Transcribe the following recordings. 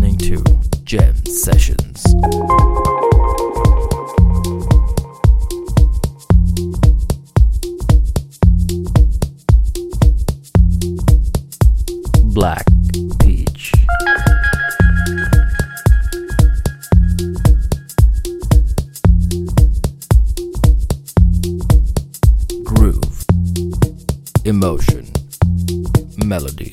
listening to G.E.M. Sessions. Black Peach. Groove, emotion, melody.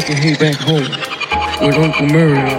second hit back home with Uncle Murray.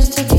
just to